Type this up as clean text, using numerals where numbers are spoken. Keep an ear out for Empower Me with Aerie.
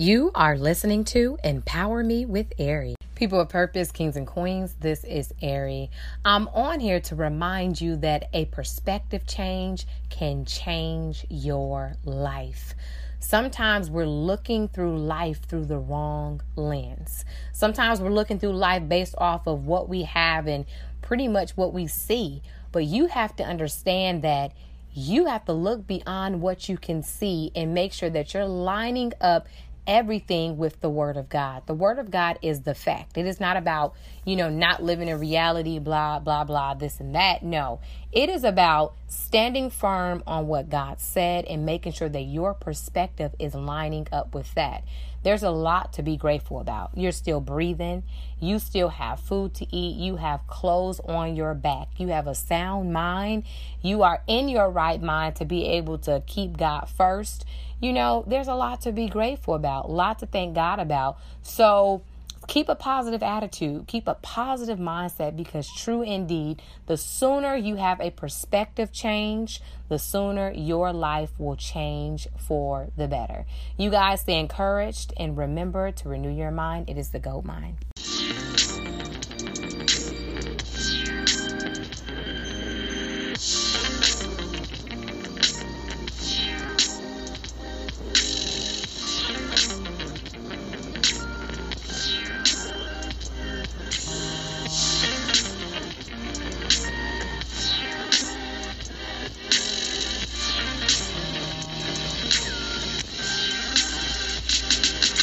You are listening to Empower Me with Aerie. People of purpose, kings and queens, this is Aerie. I'm on here to remind you that a perspective change can change your life. Sometimes we're looking through life through the wrong lens. Sometimes we're looking through life based off of what we have and pretty much what we see. But you have to understand that you have to look beyond what you can see and make sure that you're lining up everything with the Word of God. The Word of God is the fact. It is not about, not living in reality, blah, blah, blah, this and that. No, it is about standing firm on what God said and making sure that your perspective is lining up with that. There's a lot to be grateful about. You're still breathing. You still have food to eat. You have clothes on your back. You have a sound mind. You are in your right mind to be able to keep God first. There's a lot to be grateful about, a lot to thank God about. So keep a positive attitude, keep a positive mindset, because true indeed, the sooner you have a perspective change, the sooner your life will change for the better. You guys stay encouraged and remember to renew your mind. It is the gold mine.